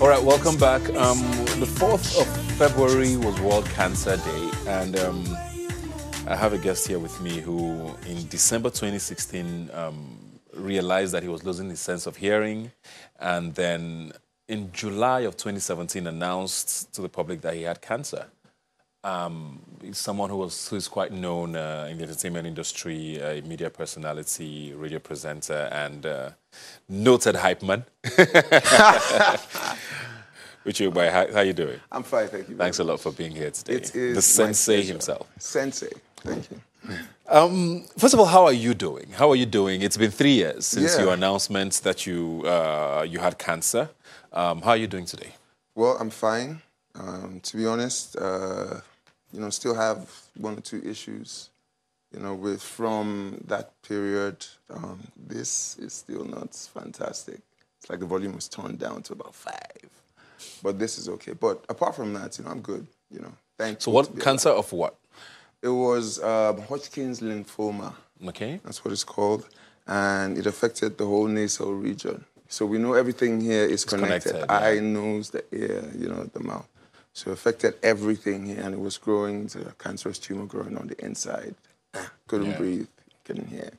All right, welcome back. The 4th of February was World Cancer Day, and I have a guest here with me who, in December 2016, realized that he was losing his sense of hearing, and then in July of 2017 announced to the public that he had cancer. He's someone who is quite known in the entertainment industry, a media personality, radio presenter, and noted hype man. Uche Ugbai, how are you doing? I'm fine, thank you. Thanks a lot for being here today. It is the sensei himself. Sensei, thank you. First of all, how are you doing? It's been 3 years since your announcement that you had cancer. How are you doing today? Well, I'm fine. To be honest, still have one or two issues, from that period. This is still not fantastic. It's like the volume was turned down to about 5. But this is okay. But apart from that, I'm good, Thank you. So what cancer of what? It was Hodgkin's lymphoma. Okay. That's what it's called. And it affected the whole nasal region. So we know everything here is connected. Eye, nose, the ear, the mouth. So it affected everything here, and it was growing, so a cancerous tumor growing on the inside. Couldn't breathe, couldn't hear.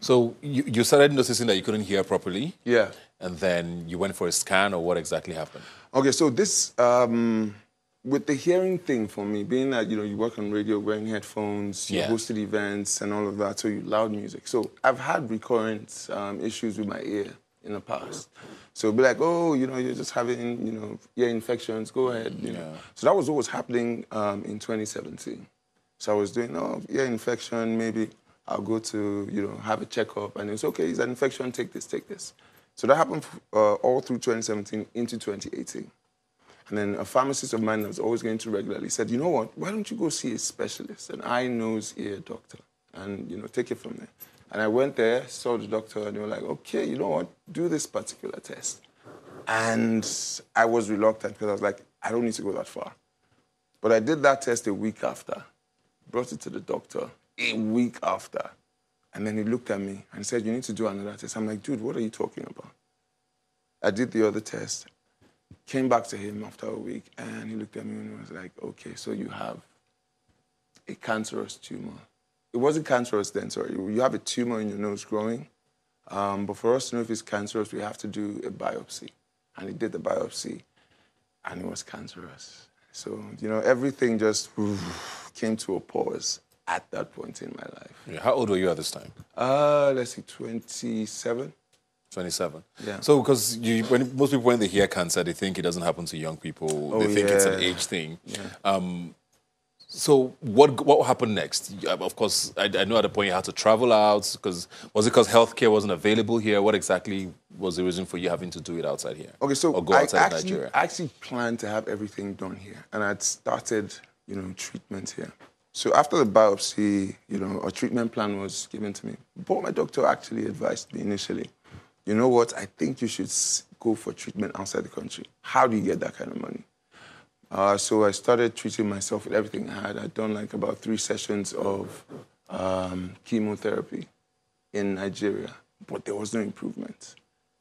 So you started noticing that you couldn't hear properly? Yeah. And then you went for a scan, or what exactly happened? Okay, so this, with the hearing thing for me, being that, you work on radio, wearing headphones, you hosted events and all of that, so you loud music. So I've had recurrent issues with my ear in the past. So it'd be like, you're just having, ear infections, go ahead, So that was what was happening in 2017. So I was doing, ear infection, maybe I'll go to, have a checkup, and it's okay, it's an infection, take this. So that happened all through 2017 into 2018. And then a pharmacist of mine that was always going to regularly said, you know what, why don't you go see a specialist, an eye, nose, ear doctor, and, take it from there. And I went there, saw the doctor, and they were like, okay, you know what, do this particular test. And I was reluctant because I was like, I don't need to go that far. But I did that test a week after, brought it to the doctor a week after. And then he looked at me and said, you need to do another test. I'm like, dude, what are you talking about? I did the other test, came back to him after a week, and he looked at me and was like, okay, so you have a cancerous tumor. It wasn't cancerous then, sorry. You have a tumor in your nose growing, but for us to know if it's cancerous, we have to do a biopsy. And he did the biopsy, and it was cancerous. So, everything just came to a pause at that point in my life. Yeah. How old were you at this time? Let's see, 27. 27. Yeah. So, because when most people, when they hear cancer, they think it doesn't happen to young people. They think it's an age thing. Yeah. So, what happened next? Of course, I know at a point you had to travel out. Was it because healthcare wasn't available here? What exactly was the reason for you having to do it outside here? Okay, so I actually planned to have everything done here, and I'd started, treatment here. So after the biopsy, a treatment plan was given to me. But my doctor actually advised me initially, you know what, I think you should go for treatment outside the country. How do you get that kind of money? So I started treating myself with everything I had. I'd done like about 3 sessions of chemotherapy in Nigeria, but there was no improvement.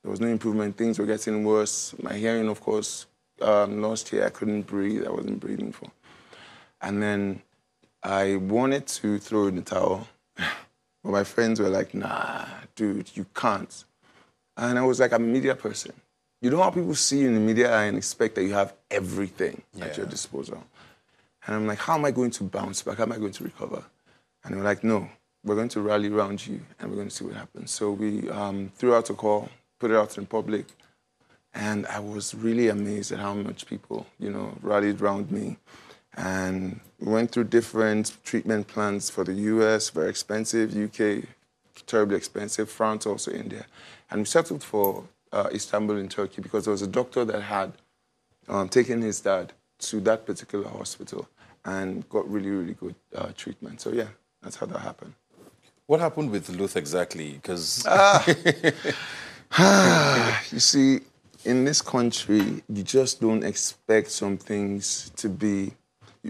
Things were getting worse. My hearing, of course, lost here. I couldn't breathe. I wasn't breathing for. And then I wanted to throw in the towel, but my friends were like, nah, dude, you can't. And I was like, I'm a media person. You know how people see you in the media and expect that you have everything at your disposal. And I'm like, how am I going to bounce back? How am I going to recover? And they were like, no, we're going to rally around you and we're going to see what happens. So we threw out a call, put it out in public, and I was really amazed at how much people, rallied around me. And we went through different treatment plans for the US, very expensive, UK, terribly expensive, France, also India. And we settled for Istanbul in Turkey because there was a doctor that had taken his dad to that particular hospital and got really, really good treatment. So yeah, that's how that happened. What happened with LUTH exactly? Because you see, in this country, you just don't expect some things to be.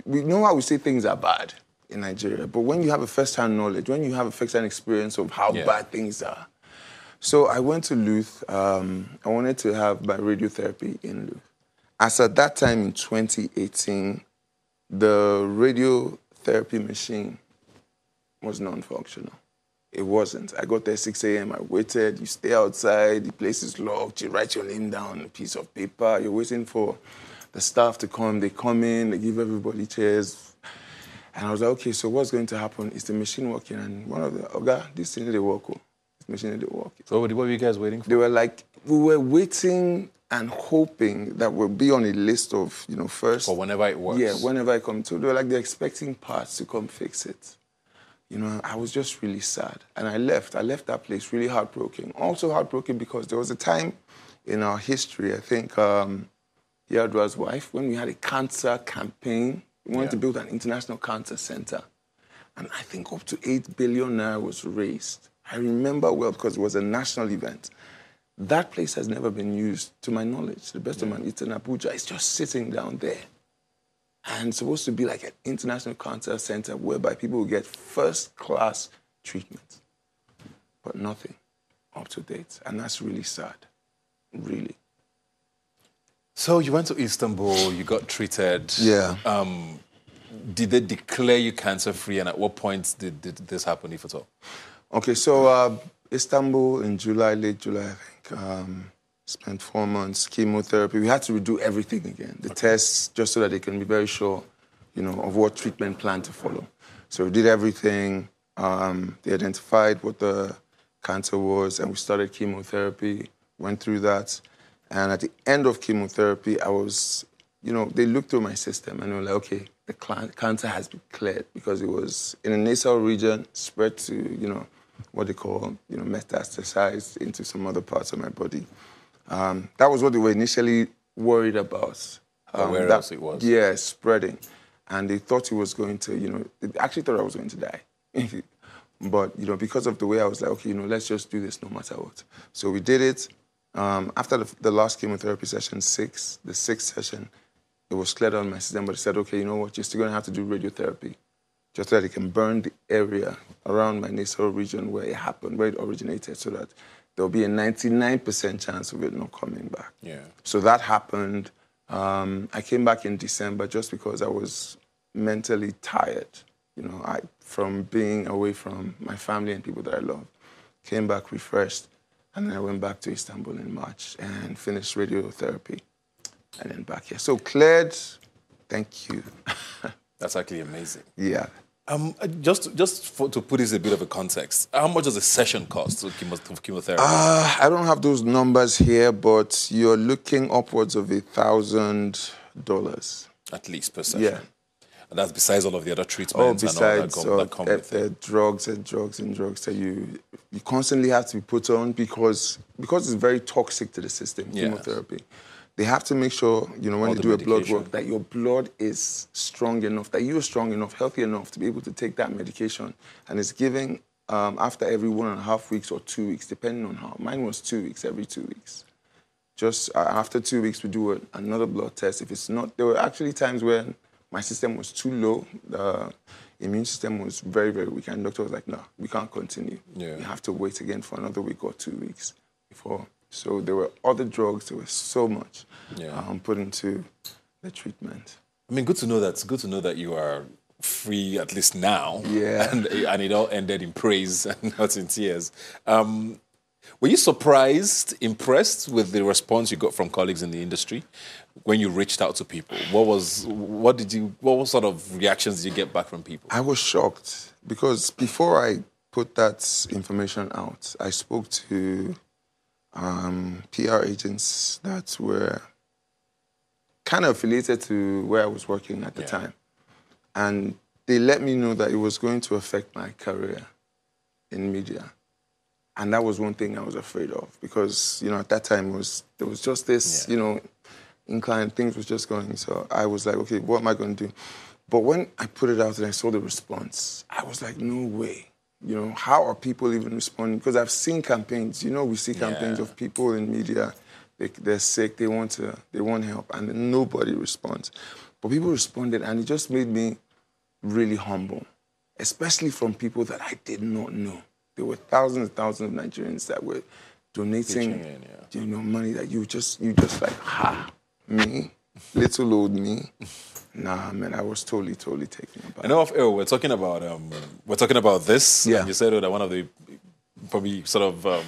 We know how we say things are bad in Nigeria, but when you have a first-hand knowledge, when you have a first-hand experience of how bad things are, So I went to LUTH. I wanted to have my radiotherapy in LUTH. As at that time in 2018, the radiotherapy machine was non-functional. It wasn't. I got there 6 a.m. I waited. You stay outside. The place is locked. You write your name down on a piece of paper. You're waiting for the staff to come. They come in. They give everybody chairs. And I was like, okay, so what's going to happen? Is the machine working? And one of the, oh God, this thing didn't work. This machine didn't work. So what were you guys waiting for? They were like, we were waiting and hoping that we'll be on a list of, you know, first. Or whenever it works. Yeah, whenever I come to. They were like, they're expecting parts to come fix it. You know, I was just really sad. And I left. I left that place really heartbroken. Also heartbroken because there was a time in our history, I think, Yadra's wife, when we had a cancer campaign. We wanted to build an international cancer center. And I think up to 8 billion naira was raised. I remember well because it was a national event. That place has never been used, to my knowledge. The best of my, it's in Abuja. It's just sitting down there. And it's supposed to be like an international cancer center whereby people will get first-class treatment. But nothing up to date. And that's really sad, really. So you went to Istanbul, you got treated. Yeah. Did they declare you cancer-free, and at what point did this happen, if at all? Okay, so Istanbul in July, late July, I think, spent 4 months, chemotherapy. We had to redo everything again, the tests, just so that they can be very sure, you know, of what treatment plan to follow. So we did everything. They identified what the cancer was, and we started chemotherapy, went through that. And at the end of chemotherapy, I was, you know, they looked through my system and they were like, okay, the cancer has been cleared because it was in a nasal region, spread to, you know, what they call, you know, metastasized into some other parts of my body. That was what they were initially worried about. Where else it was? Yeah, spreading. And they thought it was going to, you know, they actually thought I was going to die. But, you know, because of the way I was like, okay, you know, let's just do this no matter what. So we did it. After the last chemotherapy session, the sixth session, it was cleared on my system, but it said, okay, you know what, you're still going to have to do radiotherapy just so that it can burn the area around my nasal region where it happened, where it originated, so that there'll be a 99% chance of it not coming back. Yeah. So that happened. I came back in December just because I was mentally tired, you know, from being away from my family and people that I love. Came back refreshed. And then I went back to Istanbul in March and finished radiotherapy and then back here. So cleared, thank you. That's actually amazing. Yeah. Just to put this in a bit of a context, how much does a session cost for chemotherapy? I don't have those numbers here, but you're looking upwards of $1,000. At least per session. Yeah. And that's besides all of the other treatments and all that come with it. Drugs and drugs and drugs that you constantly have to be put on because it's very toxic to the system, chemotherapy. They have to make sure, you know, when they do a blood work, that your blood is strong enough, that you're strong enough, healthy enough to be able to take that medication. And it's given after every 1.5 weeks or 2 weeks, depending on how. Mine was 2 weeks, every 2 weeks. Just after 2 weeks, we do another blood test. If it's not, there were actually times where my system was too low. The immune system was very, very weak. And the doctor was like, no, we can't continue. Yeah. You have to wait again for another week or 2 weeks before. So there were other drugs. There was so much put into the treatment. I mean, good to know that. It's good to know that you are free, at least now. Yeah. And it all ended in praise and not in tears. Were you surprised, impressed with the response you got from colleagues in the industry when you reached out to people? What sort of reactions did you get back from people? I was shocked because before I put that information out, I spoke to PR agents that were kind of affiliated to where I was working at the time. And they let me know that it was going to affect my career in media. And that was one thing I was afraid of because, you know, at that time there was just this, you know, incline. Things was just going. So I was like, okay, what am I going to do? But when I put it out and I saw the response, I was like, no way. You know, how are people even responding? Because I've seen campaigns. You know, we see campaigns of people in media. They're sick. They want help, and then nobody responds. But people responded, and it just made me really humble, especially from people that I did not know. There were thousands and thousands of Nigerians that were donating, in, yeah. You know, money that you just like, ha, me, little old me. Nah, man, I was totally taken aback. I know off air, we're talking about this. Yeah. And you said that one of the probably sort of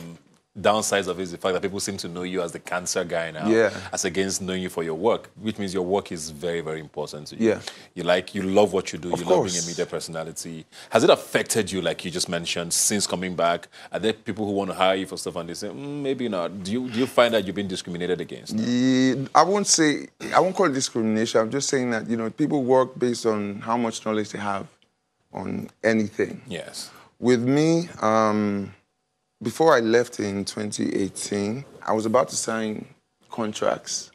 downsides of it is the fact that people seem to know you as the cancer guy now, yeah, as against knowing you for your work, which means your work is very, very important to you. Yeah. You love what you do. Of course. You love being a media personality. Has it affected you, like you just mentioned, since coming back? Are there people who want to hire you for stuff and they say, maybe not? Do you find that you've been discriminated against? Yeah, I won't call it discrimination. I'm just saying that, you know, people work based on how much knowledge they have on anything. Yes. With me, before I left in 2018, I was about to sign contracts.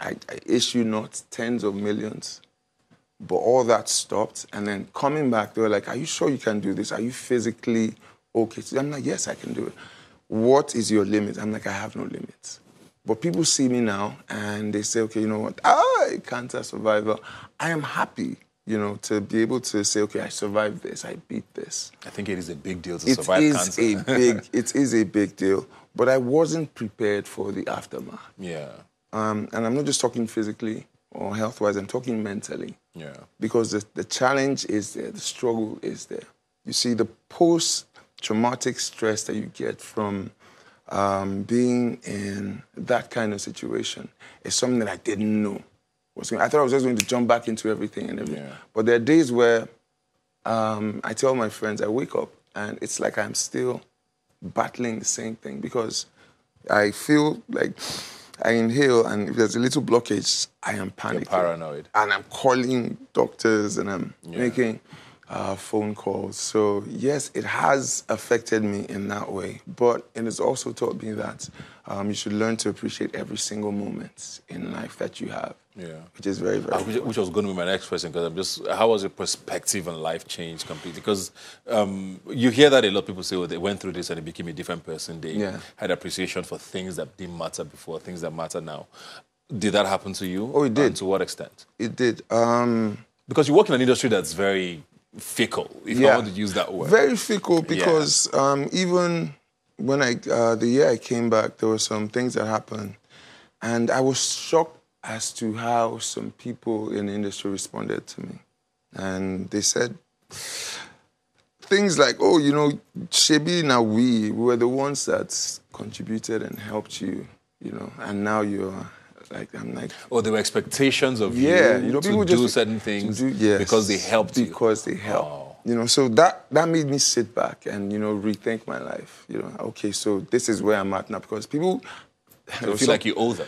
I issued notes, tens of millions, but all that stopped. And then coming back, they were like, are you sure you can do this? Are you physically okay? So I'm like, yes, I can do it. What is your limit? I'm like, I have no limits. But people see me now and they say, okay, you know what? A cancer survivor. I am happy, you know, to be able to say, okay, I survived this, I beat this. I think it is a big deal to survive cancer. It is a big deal, but I wasn't prepared for the aftermath. Yeah. And I'm not just talking physically or health-wise, I'm talking mentally. Yeah. Because the challenge is there, the struggle is there. You see, the post-traumatic stress that you get from being in that kind of situation is something that I didn't know. I thought I was just going to jump back into everything. Yeah. But there are days where I tell my friends, I wake up and it's like I'm still battling the same thing because I feel like I inhale and if there's a little blockage, I am panicking. You're paranoid. And I'm calling doctors and I'm making phone calls. So yes, it has affected me in that way, but it has also taught me that you should learn to appreciate every single moment in life that you have. Yeah, which is very, very important. Which was going to be my next question, because how was your perspective on life changed completely? Because you hear that a lot of people say, oh, they went through this and they became a different person. They had appreciation for things that didn't matter before, things that matter now. Did that happen to you? Oh, it did. And to what extent? It did. Because you work in an industry that's very fickle, if I want to use that word. Very fickle, because even when the year I came back, there were some things that happened. And I was shocked as to how some people in the industry responded to me. And they said things like, oh, you know, Shebi Nawi, we were the ones that contributed and helped you, you know, and now you're like, I'm like... Or there were expectations of you know, people to do certain things because they helped you. Because they helped. Oh. You know, so that made me sit back and, you know, rethink my life. You know, okay, so this is where I'm at now, because people... So feel like you owe them.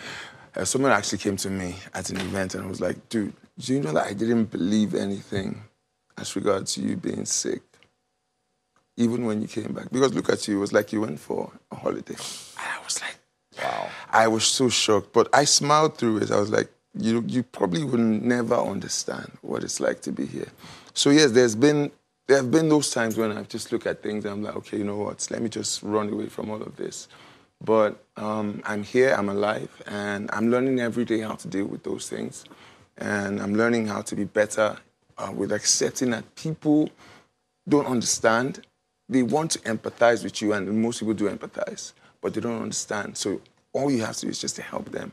Someone actually came to me at an event and was like, dude, do you know that I didn't believe anything as regards to you being sick, even when you came back? Because look at you, it was like you went for a holiday. And I was like, wow. I was so shocked, but I smiled through it. I was like, you probably would never understand what it's like to be here. So yes, there have been those times when I've just looked at things and I'm like, okay, you know what, let me just run away from all of this. But I'm here, I'm alive, and I'm learning every day how to deal with those things. And I'm learning how to be better with accepting that people don't understand. They want to empathize with you, and most people do empathize, but they don't understand. So all you have to do is just to help them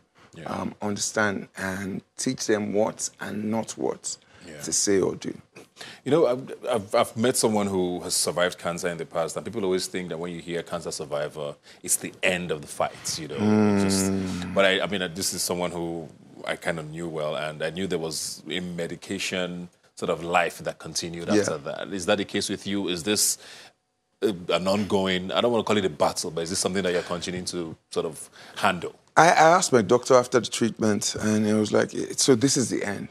understand and teach them what and not what to say or do. You know, I've met someone who has survived cancer in the past, and people always think that when you hear cancer survivor, it's the end of the fight, you know. But I mean, this is someone who I kind of knew well, and I knew there was a medication sort of life that continued after that. Is that the case with you? Is this an ongoing, I don't want to call it a battle, but is this something that you're continuing to sort of handle? I asked my doctor after the treatment, and it was like, so this is the end.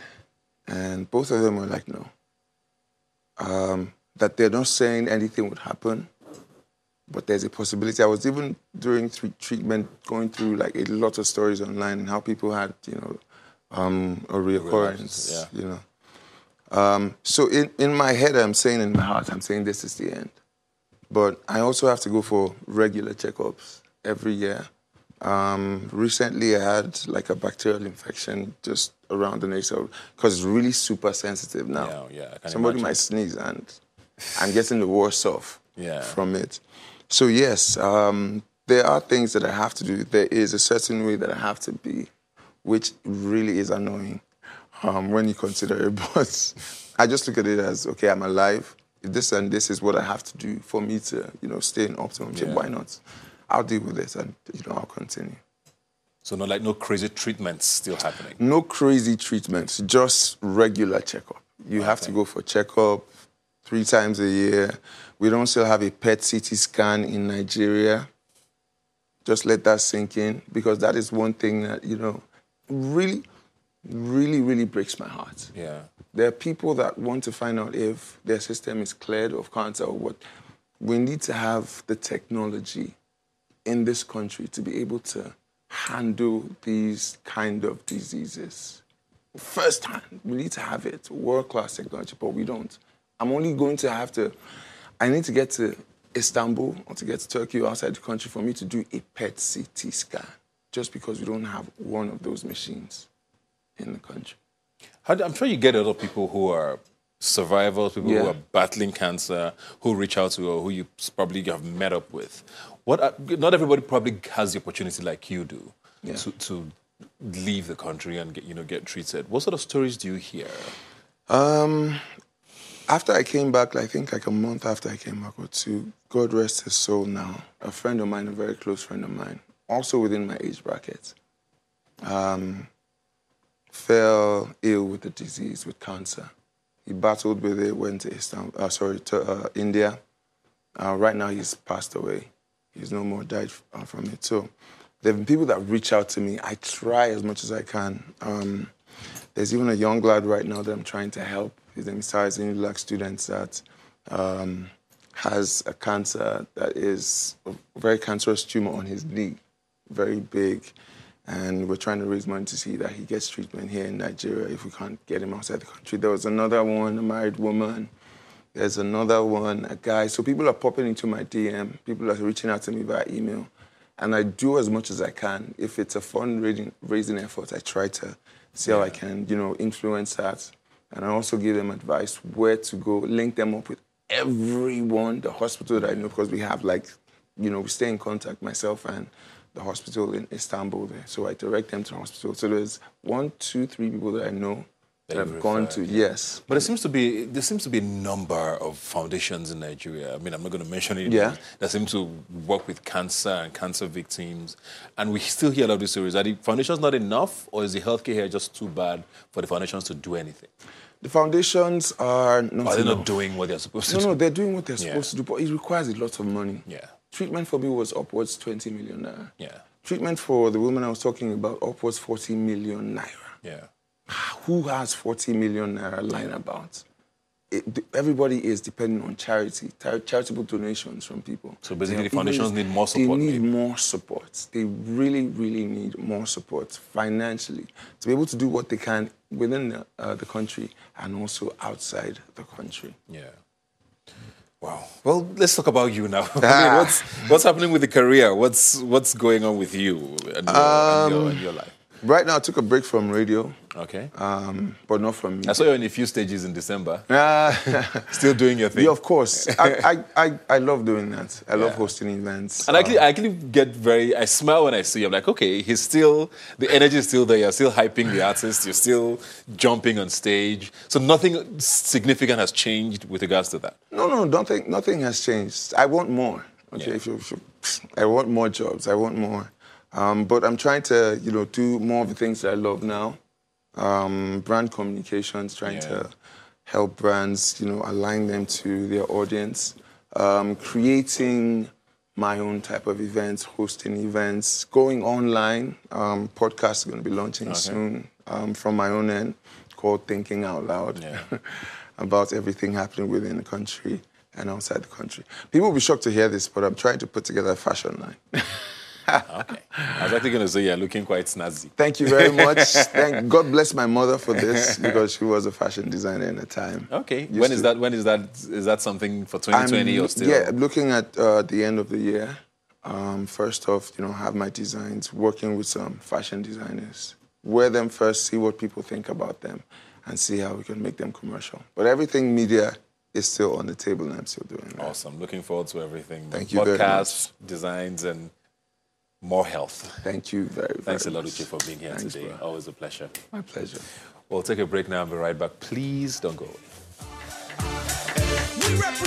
And both of them were like, no. That they're not saying anything would happen, but there's a possibility. I was even during treatment going through like a lot of stories online and how people had, you know, a reoccurrence, you know. So in my head, I'm saying, in my heart, I'm saying this is the end. But I also have to go for regular checkups every year. Recently, I had like a bacterial infection just around the nasal, because it's really super sensitive now. Yeah, somebody might sneeze and I'm getting the worst off from it. So yes, there are things that I have to do. There is a certain way that I have to be, which really is annoying when you consider it. But I just look at it as, okay, I'm alive. This and this is what I have to do for me to, you know, stay in optimum shape. Yeah. Why not? I'll deal with it and, you know, I'll continue. So not like no crazy treatments still happening? No crazy treatments, just regular checkup. You have to go for checkup 3 times a year. We don't still have a PET CT scan in Nigeria. Just let that sink in, because that is one thing that, you know, really breaks my heart. Yeah. There are people that want to find out if their system is cleared of cancer or what. We need to have the technology in this country to be able to handle these kind of diseases. First hand, we need to have it, world-class technology, but we don't. I'm only going to have to, I need to get to Istanbul or to get to Turkey or outside the country for me to do a PET CT scan, just because we don't have one of those machines in the country. I'm sure you get a lot of people who are survivors, people who are battling cancer, who reach out to you, or who you probably have met up with. Not everybody probably has the opportunity like you do to leave the country and get, you know, get treated. What sort of stories do you hear? After I came back, I think like a month after I came back or two, God rest his soul now, a friend of mine, a very close friend of mine, also within my age bracket, fell ill with the disease, with cancer. He battled with it, went to India. Right now he's passed away. He's no more, died from it. So there have been people that reach out to me. I try as much as I can. There's even a young lad right now that I'm trying to help. His name is Size, a black student that has a cancer that is a very cancerous tumor on his knee, very big. And we're trying to raise money to see that he gets treatment here in Nigeria if we can't get him outside the country. There was another one, a married woman. There's another one, a guy. So people are popping into my DM. People are reaching out to me via email. And I do as much as I can. If it's a fundraising effort, I try to see how I can, you know, influence that. And I also give them advice where to go, link them up with everyone, the hospital that I know, because we have, like, you know, we stay in contact, myself and the hospital in Istanbul there. So I direct them to the hospital. So there's 1, 2, 3 people that I know that I've gone to, yes. But it seems to be, there seems to be a number of foundations in Nigeria. I mean, I'm not going to mention it. Yeah. That seem to work with cancer and cancer victims. And we still hear a lot of these stories. Are the foundations not enough, or is the healthcare here just too bad for the foundations to do anything? The foundations are not enough. Are they not doing what they're supposed to do? No, they're doing what they're supposed to do, but it requires a lot of money. Yeah. Treatment for me was upwards 20 million naira. Yeah. Treatment for the woman I was talking about, upwards 40 million naira. Yeah. Who has 40 million naira lying about? Everybody is depending on charity, charitable donations from people. So basically, the foundations need more support. They need more support. They really, really need more support financially to be able to do what they can within the country and also outside the country. Yeah. Wow. Well, let's talk about you now. I mean, what's happening with the career? What's going on with you and your life? Right now, I took a break from radio. Okay. But not from music. I saw you in a few stages in December. Still doing your thing. Yeah, of course. I love doing that. I love hosting events. And I actually get I smile when I see you. I'm like, okay, the energy is still there. You're still hyping the artist. You're still jumping on stage. So nothing significant has changed with regards to that. No, nothing has changed. I want more. Okay, I want more jobs. I want more. But I'm trying to, you know, do more of the things that I love now. Brand communications, trying to help brands, you know, align them to their audience. Creating my own type of events, hosting events, going online. Podcasts are going to be launching soon from my own end, called Thinking Out Loud, about everything happening within the country and outside the country. People will be shocked to hear this, but I'm trying to put together a fashion line. Okay. I was actually going to say you're looking quite snazzy. Thank you very much. God bless my mother for this, because she was a fashion designer in the time. Okay. When is that? Is that something for 2020 or still? Yeah, I'm looking at the end of the year. First off, you know, have my designs, working with some fashion designers. Wear them first, see what people think about them, and see how we can make them commercial. But everything media is still on the table, and I'm still doing that. Awesome. Looking forward to everything. Thank you very much. Podcasts, designs, and more health. Thank you very much. Thanks a lot, Uche, for being here today. Bro. Always a pleasure. My pleasure. We'll take a break now and be right back. Please don't go away.